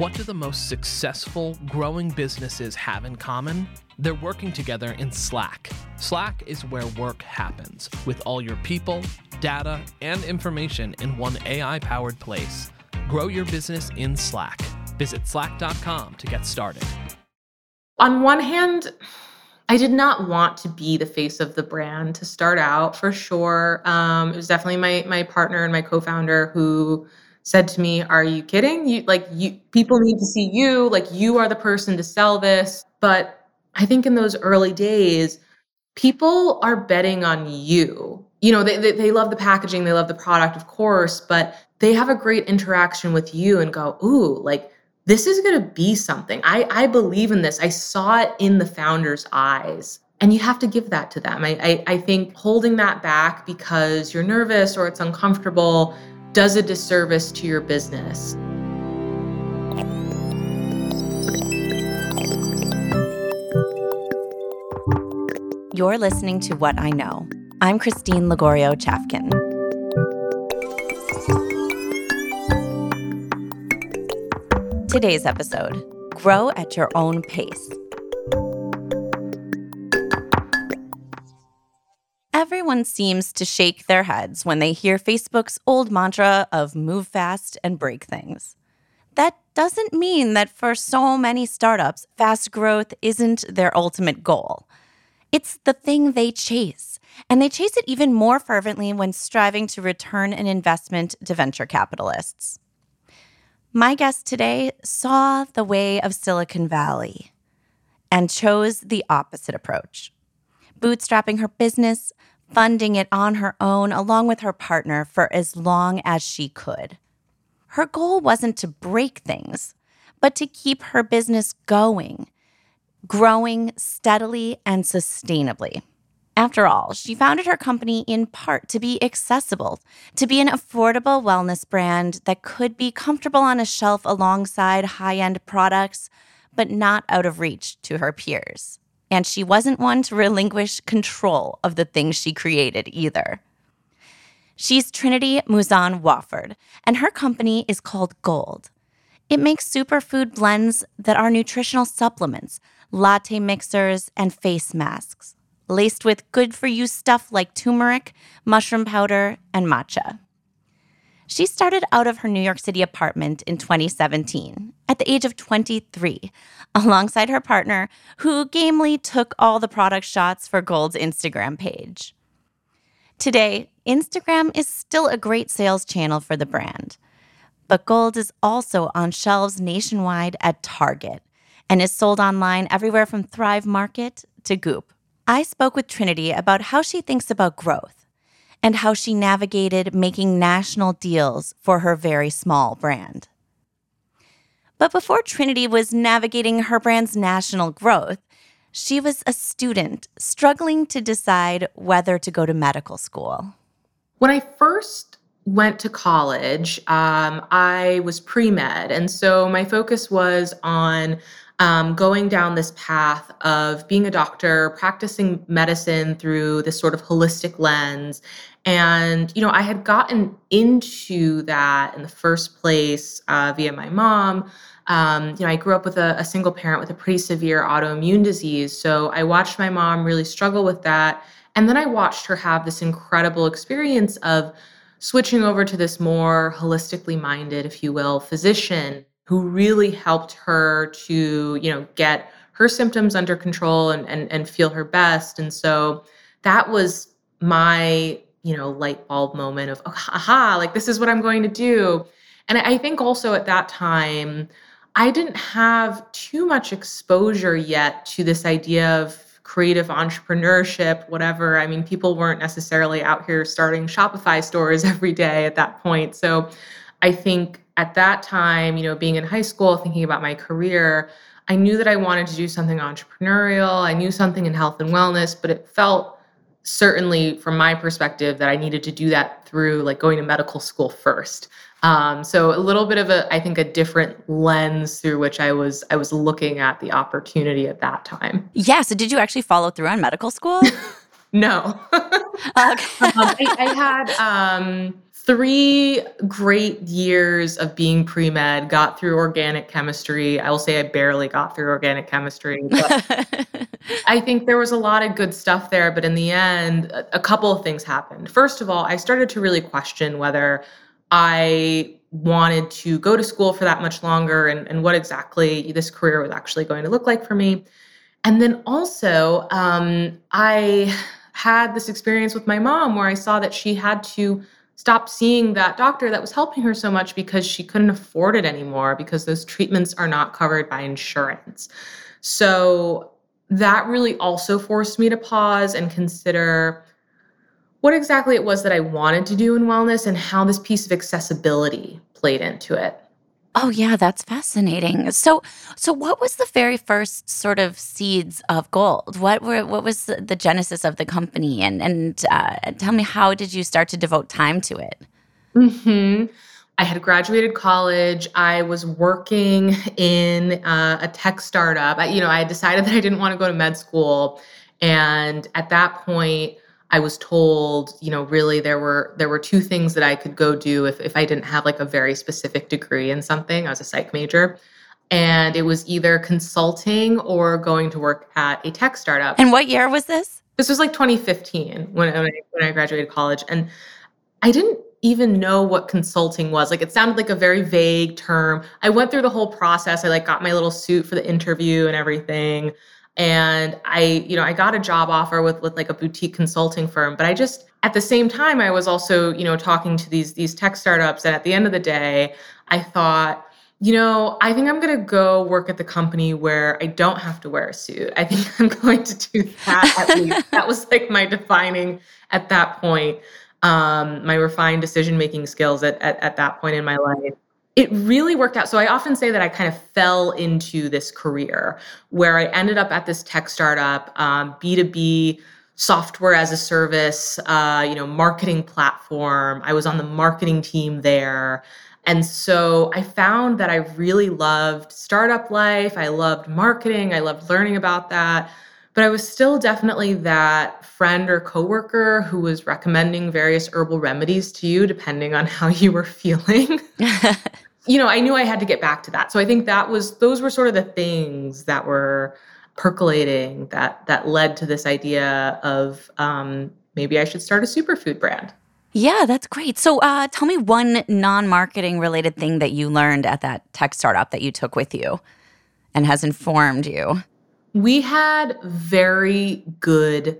What do the most successful growing businesses have in common? They're working together in Slack. Slack is where work happens, with all your people, data, and information in one AI-powered place. Grow your business in Slack. Visit slack.com to get started. On one hand, I did not want to be the face of the brand to start out, for sure. It was definitely my partner and my co-founder who said to me, "Are you kidding? People need to see you. Like, you are the person to sell this." But I think in those early days, people are betting on you. You know, they love the packaging, they love the product, of course, but they have a great interaction with you and go, "Ooh, like, this is going to be something. I believe in this. I saw it in the founder's eyes." And you have to give that to them. I think holding that back because you're nervous or it's uncomfortable does a disservice to your business. You're listening to What I Know. I'm Christine Lagorio-Chafkin. Today's episode, Grow at Your Own Pace. Everyone seems to shake their heads when they hear Facebook's old mantra of move fast and break things. That doesn't mean that for so many startups, fast growth isn't their ultimate goal. It's the thing they chase, and they chase it even more fervently when striving to return an investment to venture capitalists. My guest today saw the way of Silicon Valley and chose the opposite approach, bootstrapping her business, funding it on her own along with her partner for as long as she could. Her goal wasn't to break things, but to keep her business going, growing steadily and sustainably. After all, she founded her company in part to be accessible, to be an affordable wellness brand that could be comfortable on a shelf alongside high-end products, but not out of reach to her peers. And she wasn't one to relinquish control of the things she created either. She's Trinity Mouzon Wofford, and her company is called Golde. It makes superfood blends that are nutritional supplements, latte mixers, and face masks, laced with good-for-you stuff like turmeric, mushroom powder, and matcha. She started out of her New York City apartment in 2017, at the age of 23, alongside her partner, who gamely took all the product shots for Golde's Instagram page. Today, Instagram is still a great sales channel for the brand, but Golde is also on shelves nationwide at Target and is sold online everywhere from Thrive Market to Goop. I spoke with Trinity about how she thinks about growth and how she navigated making national deals for her very small brand. But before Trinity was navigating her brand's national growth, she was a student struggling to decide whether to go to medical school. When I first went to college, I was pre-med, and so my focus was on going down this path of being a doctor, practicing medicine through this sort of holistic lens. And, you know, I had gotten into that in the first place via my mom. You know, I grew up with a single parent with a pretty severe autoimmune disease. So I watched my mom really struggle with that. And then I watched her have this incredible experience of switching over to this more holistically minded, if you will, physician, who really helped her to, you know, get her symptoms under control and feel her best. And so that was my, you know, light bulb moment of, aha, like, this is what I'm going to do. And I think also at that time, I didn't have too much exposure yet to this idea of creative entrepreneurship, whatever. I mean, people weren't necessarily out here starting Shopify stores every day at that point. So I think at that time, you know, being in high school, thinking about my career, I knew that I wanted to do something entrepreneurial. I knew something in health and wellness, but it felt certainly from my perspective that I needed to do that through like going to medical school first. So a little bit of a, I think, a different lens through which I was looking at the opportunity at that time. Yeah. So did you actually follow through on medical school? No. Okay. I had 3 great years of being pre-med, got through organic chemistry. I will say I barely got through organic chemistry. But I think there was a lot of good stuff there. But in the end, a couple of things happened. First of all, I started to really question whether I wanted to go to school for that much longer and what exactly this career was actually going to look like for me. And then also, I had this experience with my mom where I saw that she had to stop seeing that doctor that was helping her so much because she couldn't afford it anymore because those treatments are not covered by insurance. So that really also forced me to pause and consider what exactly it was that I wanted to do in wellness and how this piece of accessibility played into it. Oh, yeah, that's fascinating. So what was the very first sort of seeds of Golde? What was the genesis of the company? And tell me, how did you start to devote time to it? Mm-hmm. I had graduated college. I was working in a tech startup. I had decided that I didn't want to go to med school. And at that point, I was told, really there were 2 things that I could go do if I didn't have like a very specific degree in something. I was a psych major, and it was either consulting or going to work at a tech startup. And what year was this? This was like 2015 when I graduated college. And I didn't even know what consulting was. Like, it sounded like a very vague term. I went through the whole process. I like got my little suit for the interview and everything. And I got a job offer with like a boutique consulting firm, but I just, at the same time, I was also, talking to these tech startups. And at the end of the day, I thought, I think I'm going to go work at the company where I don't have to wear a suit. I think I'm going to do that at least. That was like my defining, at that point, my refined decision-making skills at that point in my life. It really worked out. So I often say that I kind of fell into this career where I ended up at this tech startup, B2B software as a service, marketing platform. I was on the marketing team there. And so I found that I really loved startup life. I loved marketing. I loved learning about that. But I was still definitely that friend or coworker who was recommending various herbal remedies to you, depending on how you were feeling. I knew I had to get back to that. So I think those were sort of the things that were percolating that led to this idea of maybe I should start a superfood brand. Yeah, that's great. So tell me one non-marketing related thing that you learned at that tech startup that you took with you and has informed you. We had very good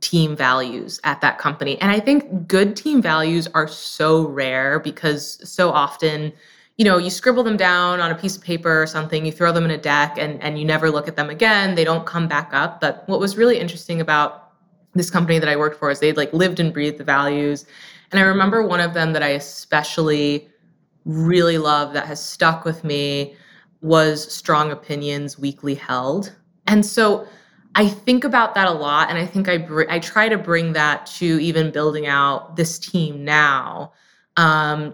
team values at that company. And I think good team values are so rare because so often, you scribble them down on a piece of paper or something, you throw them in a deck and you never look at them again. They don't come back up. But what was really interesting about this company that I worked for is they like lived and breathed the values. And I remember one of them that I especially really loved that has stuck with me was strong opinions weakly held. And so I think about that a lot, and I think I try to bring that to even building out this team now,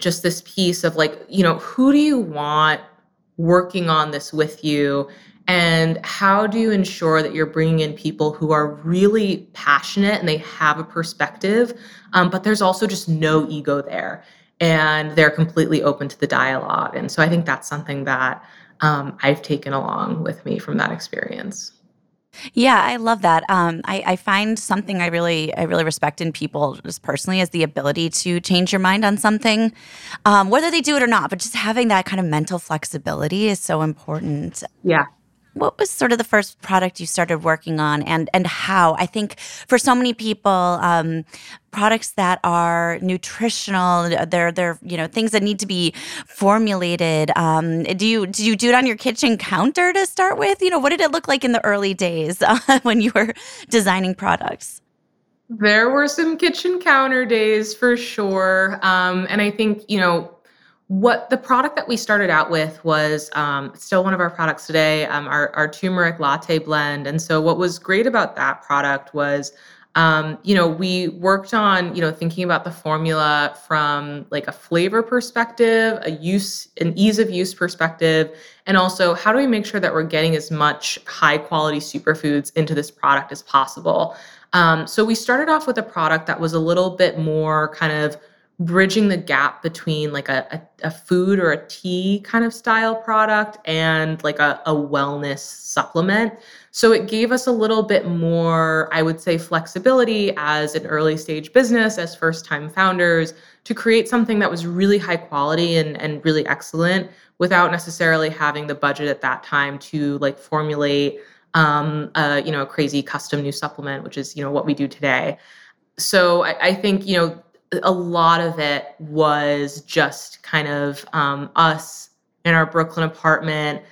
just this piece of like, who do you want working on this with you, and how do you ensure that you're bringing in people who are really passionate and they have a perspective, but there's also just no ego there, and they're completely open to the dialogue. And so I think that's something that I've taken along with me from that experience. Yeah, I love that. I find something I really respect in people just personally is the ability to change your mind on something, whether they do it or not, but just having that kind of mental flexibility is so important. Yeah. What was sort of the first product you started working on and how? I think for so many people, products that are nutritional, they're things that need to be formulated. Did you do it on your kitchen counter to start with? What did it look like in the early days when you were designing products? There were some kitchen counter days for sure. And I think, what the product that we started out with was still one of our products today, our turmeric latte blend. And so what was great about that product was, we worked on, thinking about the formula from like a flavor perspective, an ease of use perspective, and also how do we make sure that we're getting as much high quality superfoods into this product as possible. So we started off with a product that was a little bit more kind of bridging the gap between like a food or a tea kind of style product and like a wellness supplement. So it gave us a little bit more, I would say, flexibility as an early stage business, as first-time founders, to create something that was really high quality and really excellent without necessarily having the budget at that time to like formulate a crazy custom new supplement, which is, you know, what we do today. So I think, you know, a lot of it was just kind of us in our Brooklyn apartment,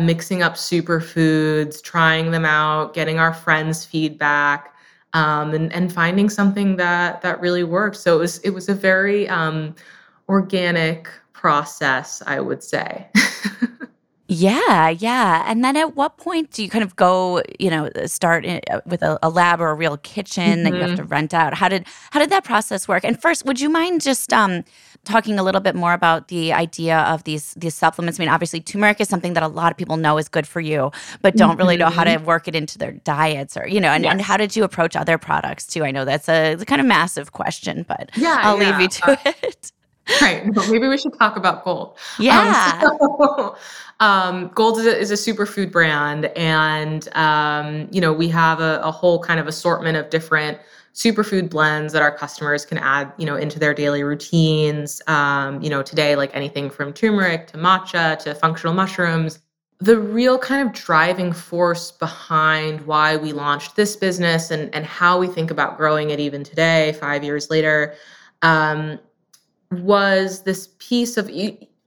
mixing up superfoods, trying them out, getting our friends' feedback, and finding something that really worked. So it was a very organic process, I would say. Yeah. And then at what point do you kind of go, you know, start with a lab or a real kitchen that you have to rent out? How did that process work? And first, would you mind just talking a little bit more about the idea of these supplements? I mean, obviously, turmeric is something that a lot of people know is good for you, but don't really know how to work it into their diets or, you know, and how did you approach other products too? I know that's a kind of massive question, but I'll leave you to it. Right. Well, maybe we should talk about Gold. Yeah. Gold is a superfood brand. And, you know, we have a whole kind of assortment of different superfood blends that our customers can add, you know, into their daily routines. You know, today, like anything from turmeric to matcha to functional mushrooms. The real kind of driving force behind why we launched this business and how we think about growing it even today, 5 years later, was this piece of,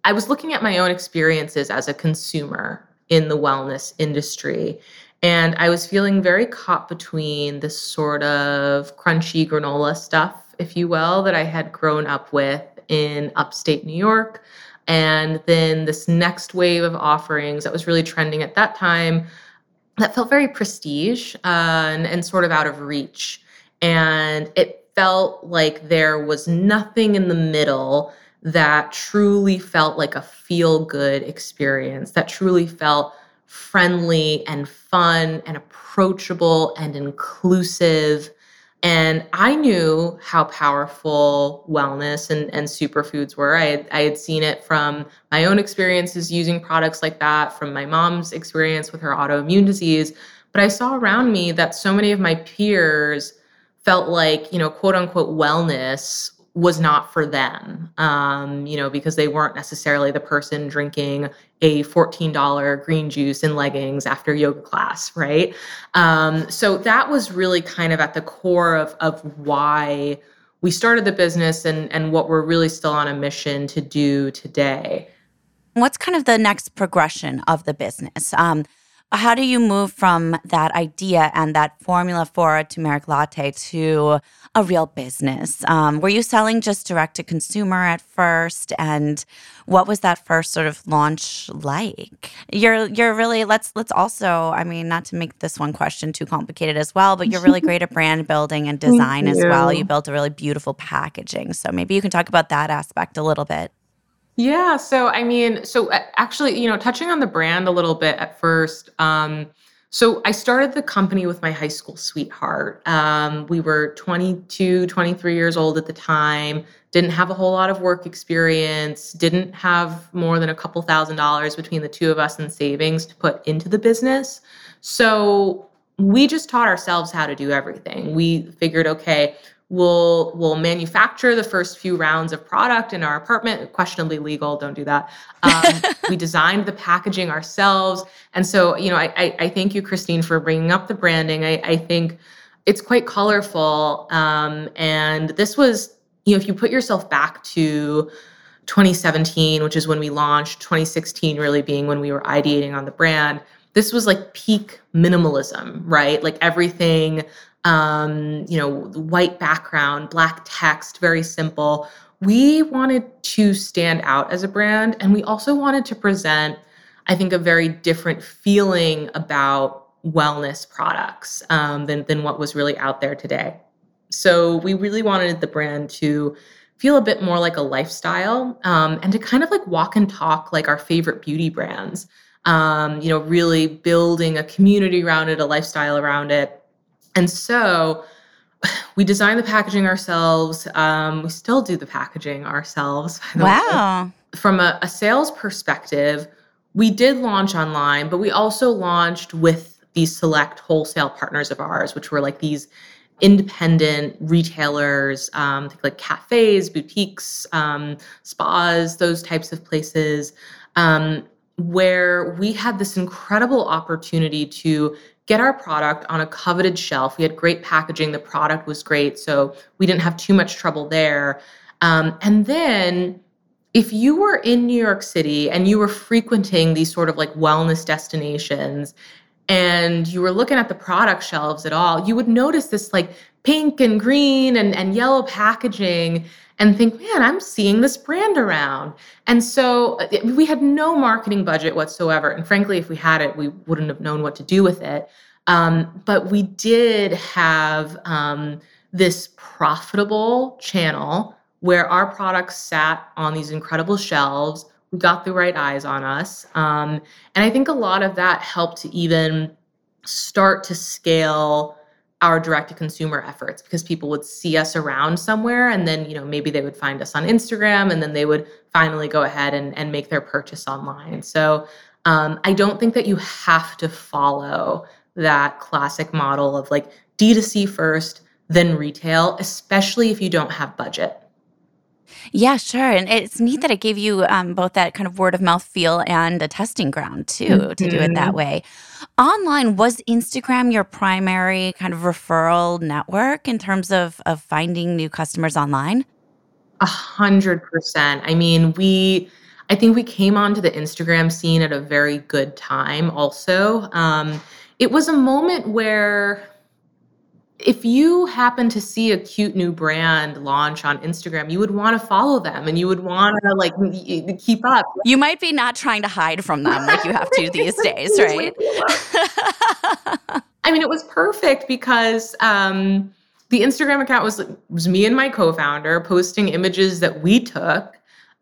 I was looking at my own experiences as a consumer in the wellness industry, and I was feeling very caught between this sort of crunchy granola stuff, if you will, that I had grown up with in upstate New York, and then this next wave of offerings that was really trending at that time that felt very prestige and sort of out of reach. And it felt like there was nothing in the middle that truly felt like a feel-good experience, that truly felt friendly and fun and approachable and inclusive. And I knew how powerful wellness and superfoods were. I had seen it from my own experiences using products like that, from my mom's experience with her autoimmune disease. But I saw around me that so many of my peers felt like, you know, quote unquote wellness was not for them, you know, because they weren't necessarily the person drinking a $14 green juice in leggings after yoga class, right? So that was really kind of at the core of why we started the business and what we're really still on a mission to do today. What's kind of the next progression of the business? How do you move from that idea and that formula for a turmeric latte to a real business? Were you selling just direct to consumer at first? And what was that first sort of launch like? You're really, let's also, I mean, not to make this one question too complicated as well, but you're really great at brand building and design as well. You built a really beautiful packaging. So maybe you can talk about that aspect a little bit. Yeah. So actually, you know, touching on the brand a little bit at first. So I started the company with my high school sweetheart. We were 22, 23 years old at the time, didn't have a whole lot of work experience, didn't have more than a couple $1,000 between the two of us in savings to put into the business. So we just taught ourselves how to do everything. We figured, okay, We'll manufacture the first few rounds of product in our apartment, questionably legal, don't do that. We designed the packaging ourselves. And so, you know, I thank you, Christine, for bringing up the branding. I think it's quite colorful. And this was, you know, if you put yourself back to 2017, which is when we launched, 2016 really being when we were ideating on the brand, this was like peak minimalism, right? Like everything... you know, white background, black text, very simple. We wanted to stand out as a brand. And we also wanted to present, I think, a very different feeling about wellness products than what was really out there today. So we really wanted the brand to feel a bit more like a lifestyle and to kind of like walk and talk like our favorite beauty brands, you know, really building a community around it, a lifestyle around it. And so We designed the packaging ourselves. We still do the packaging ourselves. Wow. From a sales perspective, we did launch online, but we also launched with these select wholesale partners of ours, which were like these independent retailers, like cafes, boutiques, spas, those types of places, where we had this incredible opportunity to get our product on a coveted shelf. We had great packaging. The product was great. So we didn't have too much trouble there. And then if you were in New York City and you were frequenting these sort of like wellness destinations and you were looking at the product shelves at all, you would notice this like pink and green and yellow packaging and think, man, I'm seeing this brand around. And so we had no marketing budget whatsoever. And frankly, if we had it, we wouldn't have known what to do with it. But we did have this profitable channel where our products sat on these incredible shelves. We got the right eyes on us. And I think a lot of that helped to even start to scale our direct-to-consumer efforts, because people would see us around somewhere and then, you know, maybe they would find us on Instagram and then they would finally go ahead and make their purchase online. So I don't think that you have to follow that classic model of like D2C first, then retail, especially if you don't have budget. Yeah, sure. And it's neat that it gave you both that kind of word of mouth feel and a testing ground too, to do it that way. Online, was Instagram your primary kind of referral network in terms of finding new customers online? 100%. I mean, I think we came onto the Instagram scene at a very good time also. It was a moment where if you happen to see a cute new brand launch on Instagram, you would want to follow them and you would want to like keep up. You might be not trying to hide from them like you have to these days, right? I mean, it was perfect because the Instagram account was me and my co-founder posting images that we took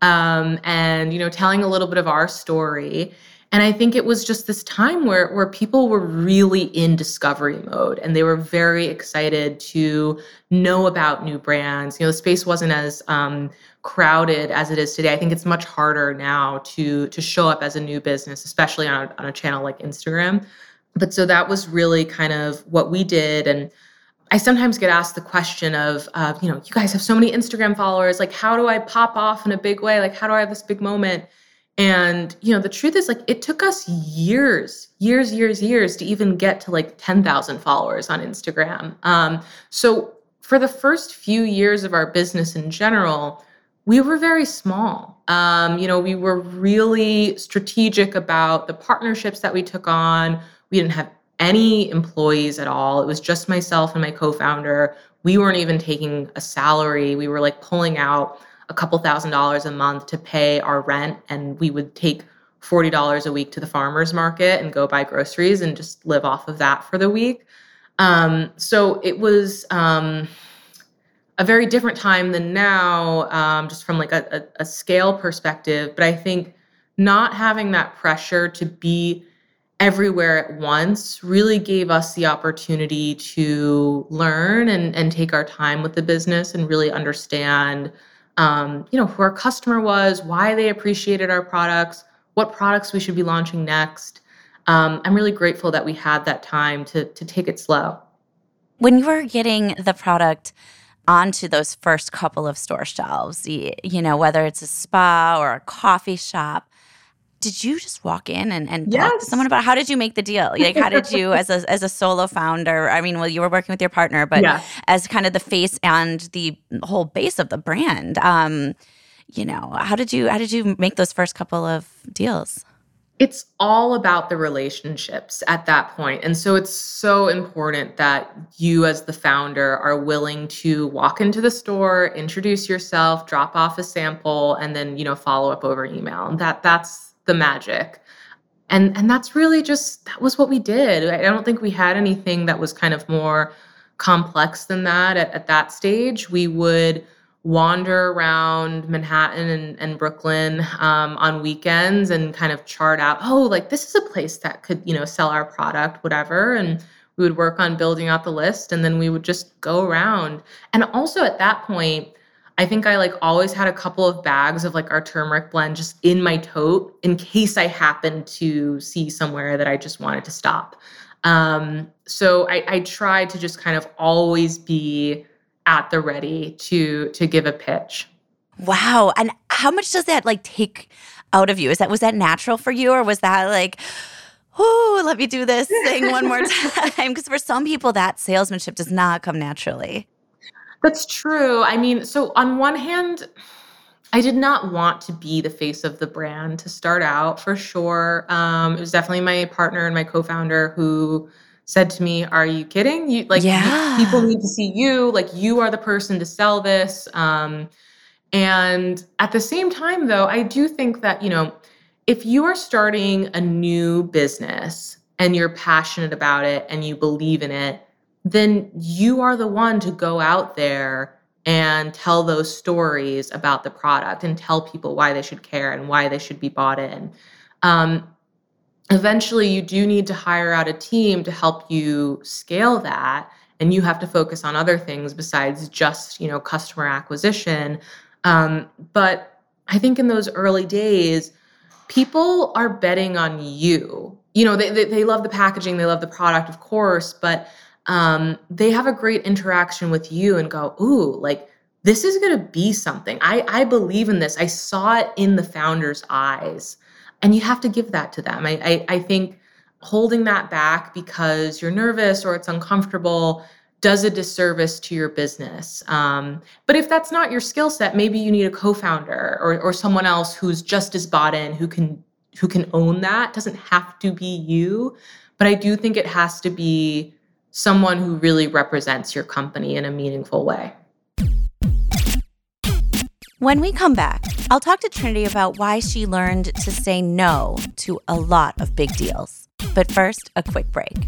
and, you know, telling a little bit of our story. And I think it was just this time where people were really in discovery mode and they were very excited to know about new brands. You know, the space wasn't as crowded as it is today. I think it's much harder now to show up as a new business, especially on a channel like Instagram. But so that was really kind of what we did. And I sometimes get asked the question of, you know, you guys have so many Instagram followers. Like, how do I pop off in a big way? Like, how do I have this big moment? And, you know, the truth is, like, it took us years to even get to like 10,000 followers on Instagram. So for the first few years of our business in general, we were very small. You know, we were really strategic about the partnerships that we took on. We didn't have any employees at all. It was just myself and my co-founder. We weren't even taking a salary. We were like pulling out a couple $1,000s a month to pay our rent, and we would take $40 a week to the farmer's market and go buy groceries and just live off of that for the week. So it was a very different time than now, just from like a scale perspective. But I think not having that pressure to be everywhere at once really gave us the opportunity to learn and take our time with the business and really understand you know, who our customer was, why they appreciated our products, what products we should be launching next. I'm really grateful that we had that time to take it slow. When you were getting the product onto those first couple of store shelves, you know, whether it's a spa or a coffee shop, did you just walk in and talk to someone about how did you make the deal? Like, how did you, as a solo founder, I mean, well, you were working with your partner, but as kind of the face and the whole base of the brand, you know, how did you make those first couple of deals? It's all about the relationships at that point. And so it's so important that you as the founder are willing to walk into the store, introduce yourself, drop off a sample, and then, you know, follow up over email. And that's the magic. And that's really just, that was what we did. I don't think we had anything that was kind of more complex than that at that stage. We would wander around Manhattan and Brooklyn on weekends and kind of chart out, oh, like this is a place that could, you know, sell our product, whatever. And We would work on building out the list, and then we would just go around. And also at that point, I think I always had a couple of bags of our turmeric blend just in my tote in case I happened to see somewhere that I just wanted to stop. So I tried to just kind of always be at the ready to give a pitch. Wow. And how much does that take out of you? Was that natural for you, or was that oh, let me do this thing one more time? Because for some people, that salesmanship does not come naturally. That's true. I mean, so on one hand, I did not want to be the face of the brand to start out, for sure. It was definitely my partner and my co-founder who said to me, "Are you kidding? People need to see you. You are the person to sell this." And at the same time, though, I do think that, if you are starting a new business and you're passionate about it and you believe in it, then you are the one to go out there and tell those stories about the product and tell people why they should care and why they should be bought in. Eventually, you do need to hire out a team to help you scale that, and you have to focus on other things besides just, customer acquisition. But I think in those early days, people are betting on you. They love the packaging, they love the product, of course, but they have a great interaction with you and go, "Ooh, this is going to be something. I believe in this. I saw it in the founder's eyes." And you have to give that to them. I think holding that back because you're nervous or it's uncomfortable does a disservice to your business. But if that's not your skill set, maybe you need a co-founder or someone else who's just as bought in, who can own that. It doesn't have to be you, but I do think it has to be someone who really represents your company in a meaningful way. When we come back, I'll talk to Trinity about why she learned to say no to a lot of big deals. But first, a quick break.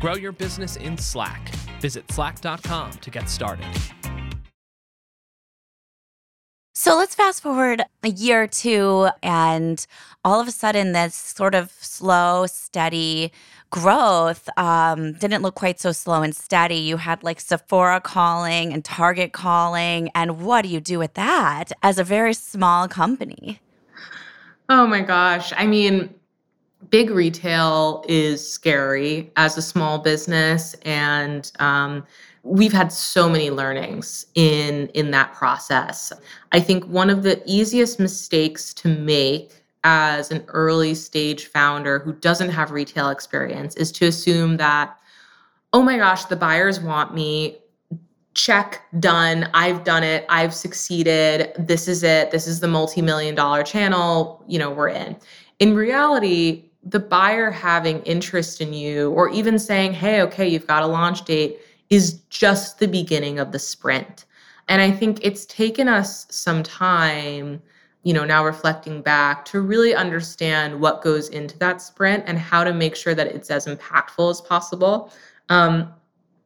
Grow your business in Slack. Visit slack.com to get started. So let's fast forward a year or two, and all of a sudden this sort of slow, steady growth didn't look quite so slow and steady. You had Sephora calling and Target calling, and what do you do with that as a very small company? Oh my gosh. I mean, big retail is scary as a small business, and we've had so many learnings in that process. I think one of the easiest mistakes to make as an early stage founder who doesn't have retail experience is to assume that, oh my gosh, the buyers want me. Check, done. I've done it. I've succeeded. This is it. This is the multi-million-dollar channel. We're in. In reality, the buyer having interest in you or even saying, "Hey, okay, you've got a launch date," is just the beginning of the sprint. And I think it's taken us some time, now reflecting back, to really understand what goes into that sprint and how to make sure that it's as impactful as possible.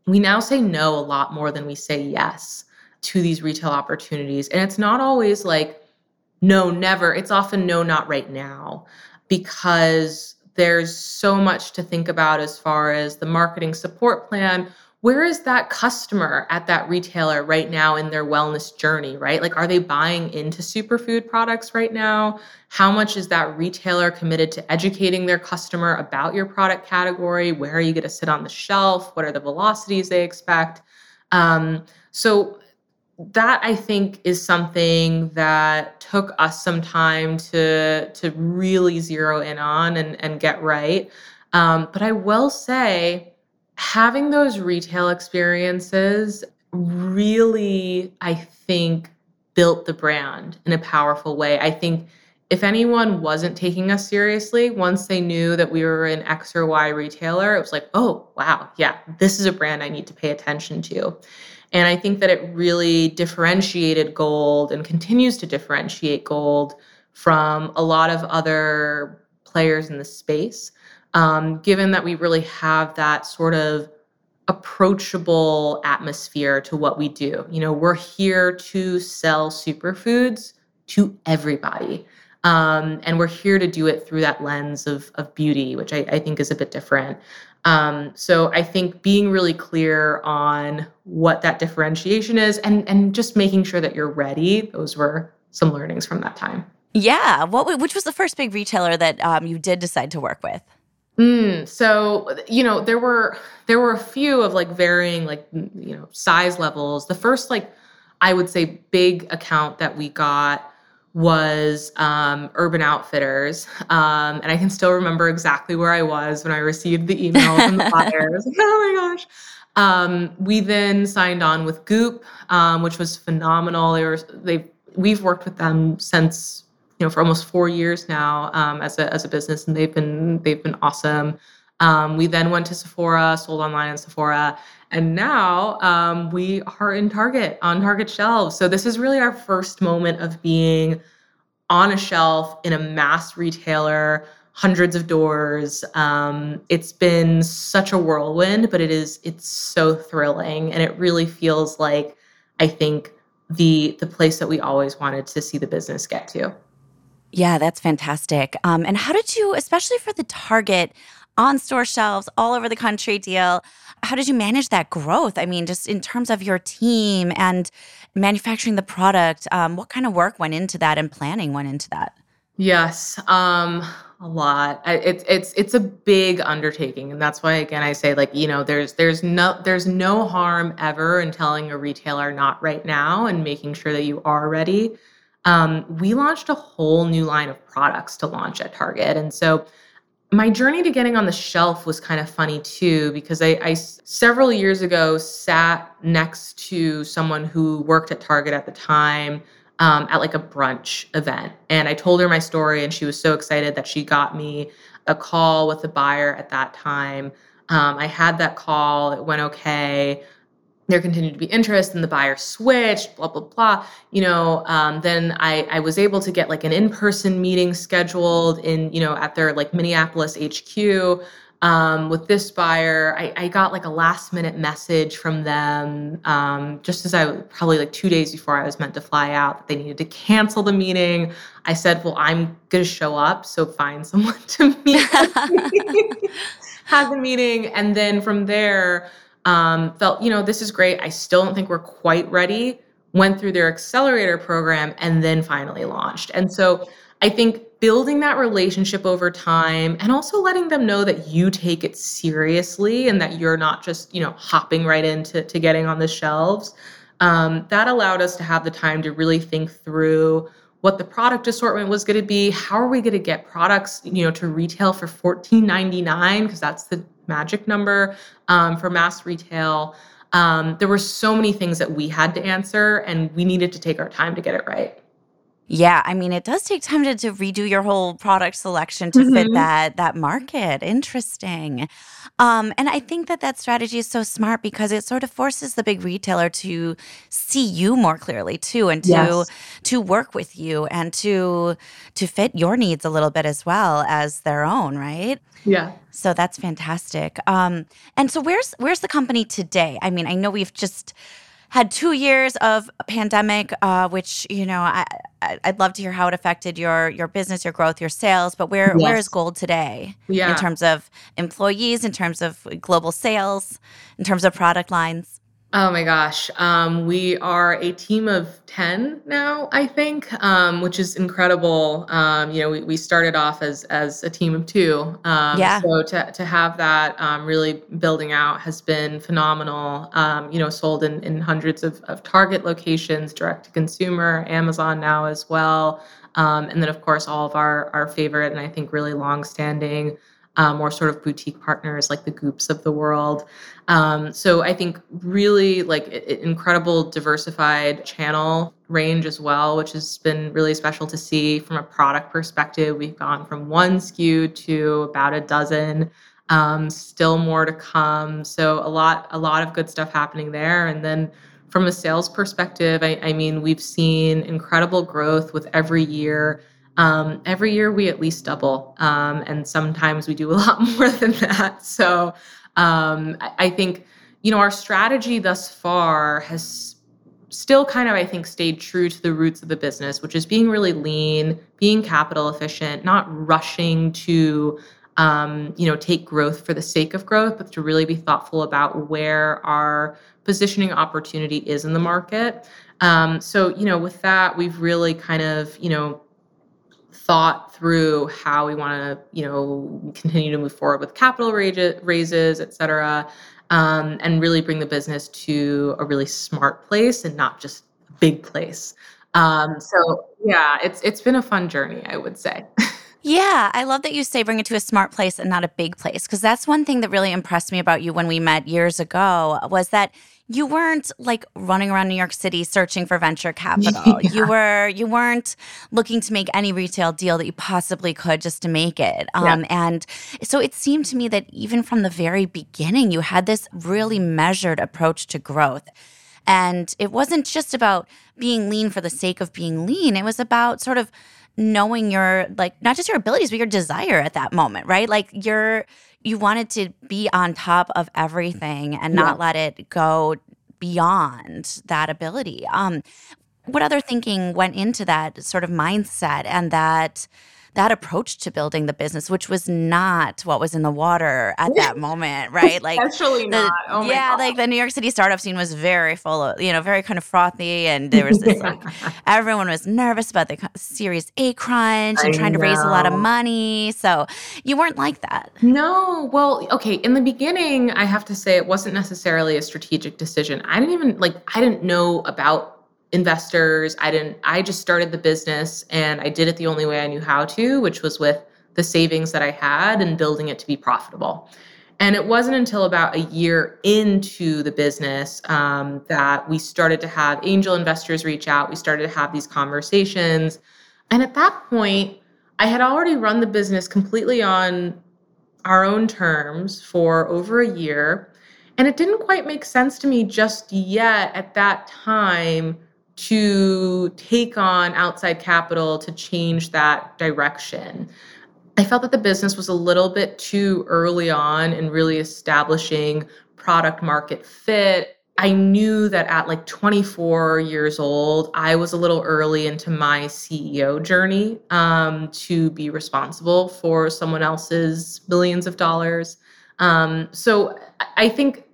We now say no a lot more than we say yes to these retail opportunities. And it's not always no, never. It's often no, not right now, because there's so much to think about as far as the marketing support plan. Where is that customer at that retailer right now in their wellness journey, right? Are they buying into superfood products right now? How much is that retailer committed to educating their customer about your product category? Where are you going to sit on the shelf? What are the velocities they expect? So that, I think, is something that took us some time to really zero in on and get right. But I will say, having those retail experiences really, I think, built the brand in a powerful way. I think if anyone wasn't taking us seriously, once they knew that we were an X or Y retailer, it was like, oh, wow, yeah, this is a brand I need to pay attention to. And I think that it really differentiated Gold and continues to differentiate Gold from a lot of other players in the space, given that we really have that sort of approachable atmosphere to what we do. You know, we're here to sell superfoods to everybody. And we're here to do it through that lens of beauty, which I think is a bit different. So I think being really clear on what that differentiation is and just making sure that you're ready, those were some learnings from that time. Yeah. Which was the first big retailer that you did decide to work with? So, you know, there were a few of varying, size levels. The first, I would say big account that we got was Urban Outfitters. And I can still remember exactly where I was when I received the email from the buyers. Oh my gosh. We then signed on with Goop, which was phenomenal. We've worked with them since, for almost 4 years now as a business, and they've been awesome. We then went to Sephora, sold online in Sephora, and now we are in Target, on Target shelves. So this is really our first moment of being on a shelf in a mass retailer, hundreds of doors. It's been such a whirlwind, but it's so thrilling, and it really feels like, I think, the place that we always wanted to see the business get to. Yeah, that's fantastic. And how did you, especially for the Target on-store shelves all over the country deal, how did you manage that growth? I mean, just in terms of your team and manufacturing the product, what kind of work went into that and planning went into that? Yes, a lot. It's a big undertaking, and that's why, again, I say there's no harm ever in telling a retailer not right now and making sure that you are ready. We launched a whole new line of products to launch at Target, and so my journey to getting on the shelf was kind of funny too, because I several years ago sat next to someone who worked at Target at the time at a brunch event. And I told her my story, and she was so excited that she got me a call with the buyer at that time. I had that call. It went okay. There continued to be interest, and the buyer switched, blah, blah, blah. Then I was able to get an in-person meeting scheduled in, at their Minneapolis HQ with this buyer. I got a last-minute message from them just as I probably 2 days before I was meant to fly out that they needed to cancel the meeting. I said, well, I'm going to show up, so find someone to meet me. Had the meeting, and then from there, felt, this is great. I still don't think we're quite ready. Went through their accelerator program and then finally launched. And so I think building that relationship over time and also letting them know that you take it seriously and that you're not just, hopping right into getting on the shelves, that allowed us to have the time to really think through what the product assortment was going to be. How are we going to get products, to retail for $14.99? Because that's the magic number for mass retail. There were so many things that we had to answer, and we needed to take our time to get it right. Yeah, I mean, it does take time to redo your whole product selection to fit that market. Interesting. And I think that strategy is so smart because it sort of forces the big retailer to see you more clearly too, and to work with you and to fit your needs a little bit as well as their own, right? Yeah. So that's fantastic. And so where's the company today? I mean, I know we've just had 2 years of a pandemic, which, I'd love to hear how it affected your business, your growth, your sales, but where is Gold today in terms of employees, in terms of global sales, in terms of product lines? Oh my gosh. We are a team of 10 now, I think, which is incredible. We started off as a team of 2. So to have that really building out has been phenomenal. Sold in hundreds of Target locations, direct to consumer, Amazon now as well. And then of course all of our favorite and I think really longstanding or sort of boutique partners like the Goops of the world. So I think really like incredible diversified channel range as well, which has been really special to see from a product perspective. We've gone from one SKU to about a dozen, still more to come. So a lot of good stuff happening there. And then from a sales perspective, I mean, we've seen incredible growth with every year. Every year we at least double, and sometimes we do a lot more than that. So I think, you know, our strategy thus far has still kind of, I think, stayed true to the roots of the business, which is being really lean, being capital efficient, not rushing to, you know, take growth for the sake of growth, but to really be thoughtful about where our positioning opportunity is in the market. So, you know, with that, we've really kind of, you know, thought through how we want to, you know, continue to move forward with capital raises, et cetera, and really bring the business to a really smart place and not just a big place. So yeah, it's been a fun journey, I would say. Yeah, I love that you say bring it to a smart place and not a big place, because that's one thing that really impressed me about you when we met years ago was that you weren't like running around New York City searching for venture capital. Yeah. You weren't looking to make any retail deal that you possibly could just to make it. Yeah. And so it seemed to me that even from the very beginning, you had this really measured approach to growth. And it wasn't just about being lean for the sake of being lean. It was about sort of knowing your, like, not just your abilities, but your desire at that moment, right? Like you wanted to be on top of everything and not let it go beyond that ability. What other thinking went into that sort of mindset and that approach to building the business, which was not what was in the water at that moment, right? Like, especially not. Oh my God. Like the New York City startup scene was very full of, you know, very kind of frothy, and there was this like everyone was nervous about the Series A crunch and trying to raise a lot of money. So you weren't like that. No. Well, okay. In the beginning, I have to say it wasn't necessarily a strategic decision. I didn't know about investors. I just started the business and I did it the only way I knew how to, which was with the savings that I had and building it to be profitable. And it wasn't until about a year into the business that we started to have angel investors reach out. We started to have these conversations. And at that point, I had already run the business completely on our own terms for over a year. And it didn't quite make sense to me just yet at that time to take on outside capital to change that direction. I felt that the business was a little bit too early on in really establishing product market fit. I knew that at like 24 years old, I was a little early into my CEO journey to be responsible for someone else's billions of dollars. So I think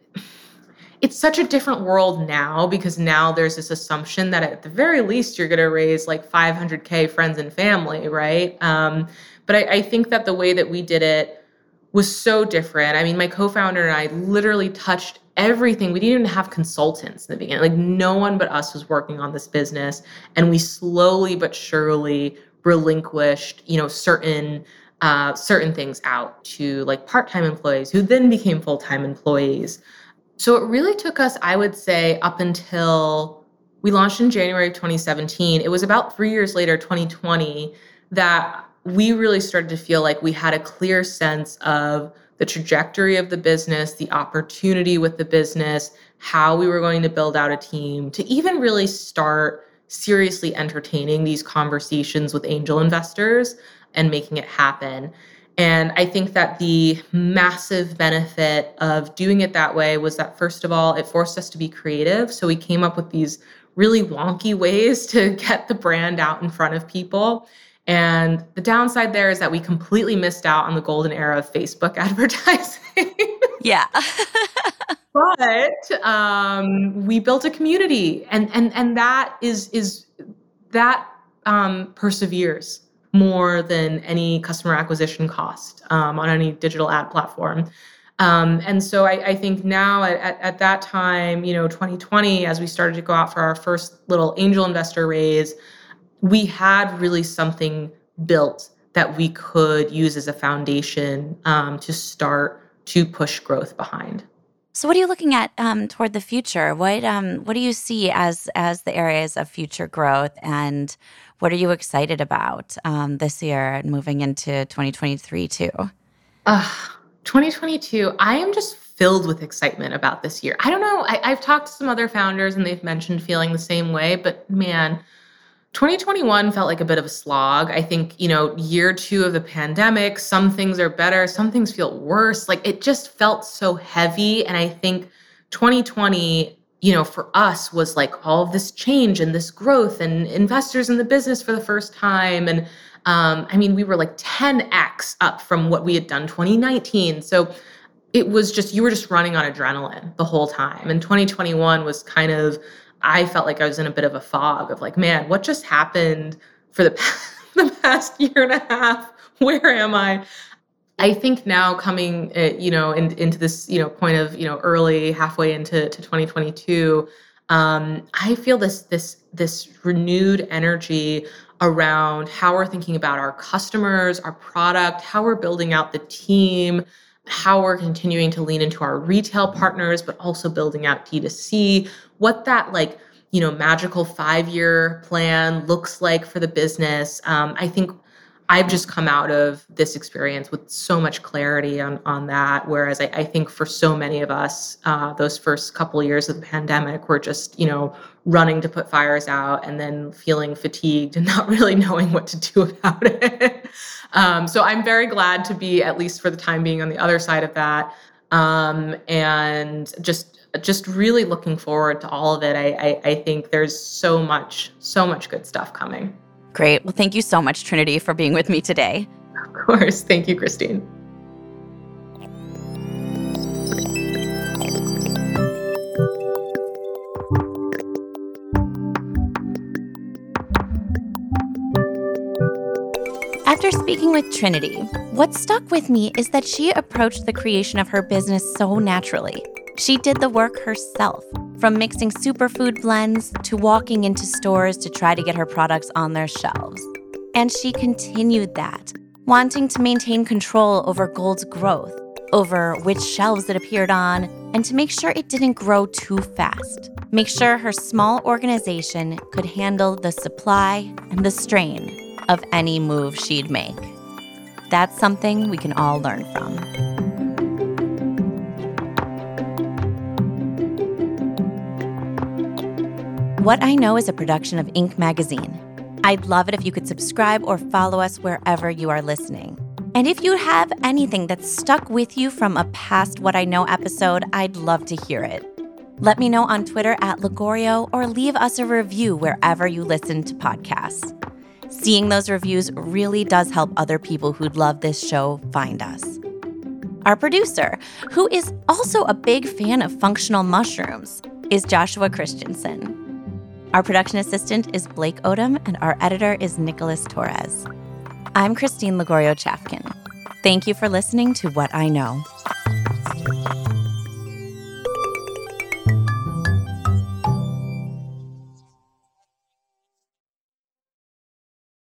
it's such a different world now, because now there's this assumption that at the very least, you're going to raise like 500K friends and family, right? But I think that the way that we did it was so different. I mean, my co-founder and I literally touched everything. We didn't even have consultants in the beginning. Like no one but us was working on this business. And we slowly but surely relinquished, you know, certain things out to like part-time employees who then became full-time employees. So it really took us, I would say, up until we launched in January of 2017. It was about 3 years later, 2020, that we really started to feel like we had a clear sense of the trajectory of the business, the opportunity with the business, how we were going to build out a team to even really start seriously entertaining these conversations with angel investors and making it happen. And I think that the massive benefit of doing it that way was that, first of all, it forced us to be creative. So we came up with these really wonky ways to get the brand out in front of people. And the downside there is that we completely missed out on the golden era of Facebook advertising. Yeah. But we built a community, and that is that perseveres more than any customer acquisition cost on any digital ad platform. And so I think now at that time, you know, 2020, as we started to go out for our first little angel investor raise, we had really something built that we could use as a foundation to start to push growth behind. So what are you looking at toward the future? What do you see as the areas of future growth, and what are you excited about this year and moving into 2023 too? 2022, I am just filled with excitement about this year. I don't know. I've talked to some other founders and they've mentioned feeling the same way, but man, 2021 felt like a bit of a slog. I think, year two of the pandemic, some things are better, some things feel worse. Like it just felt so heavy. And I think 2020, for us was like all of this change and this growth and investors in the business for the first time. And we were like 10x up from what we had done 2019. So it was just, you were just running on adrenaline the whole time. And 2021 was kind of, I felt like I was in a bit of a fog of like, man, what just happened for the past year and a half? Where am I? I think now coming, into this, point of, early halfway into 2022, I feel this renewed energy around how we're thinking about our customers, our product, how we're building out the team, how we're continuing to lean into our retail partners, but also building out D2C, what that magical 5-year plan looks like for the business. I think I've just come out of this experience with so much clarity on that. Whereas I think for so many of us, those first couple years of the pandemic were just, running to put fires out and then feeling fatigued and not really knowing what to do about it. So I'm very glad to be, at least for the time being, on the other side of that. And just really looking forward to all of it. I think there's so much good stuff coming. Great. Well, thank you so much, Trinity, for being with me today. Of course. Thank you, Christine. After speaking with Trinity, what stuck with me is that she approached the creation of her business so naturally. She did the work herself, from mixing superfood blends to walking into stores to try to get her products on their shelves. And she continued that, wanting to maintain control over Golde's growth, over which shelves it appeared on, and to make sure it didn't grow too fast. Make sure her small organization could handle the supply and the strain of any move she'd make. That's something we can all learn from. What I Know is a production of Inc. Magazine. I'd love it if you could subscribe or follow us wherever you are listening. And if you have anything that's stuck with you from a past What I Know episode, I'd love to hear it. Let me know on Twitter @Lagorio or leave us a review wherever you listen to podcasts. Seeing those reviews really does help other people who'd love this show find us. Our producer, who is also a big fan of functional mushrooms, is Joshua Christensen. Our production assistant is Blake Odom, and our editor is Nicholas Torres. I'm Christine Lagorio-Chafkin. Thank you for listening to What I Know.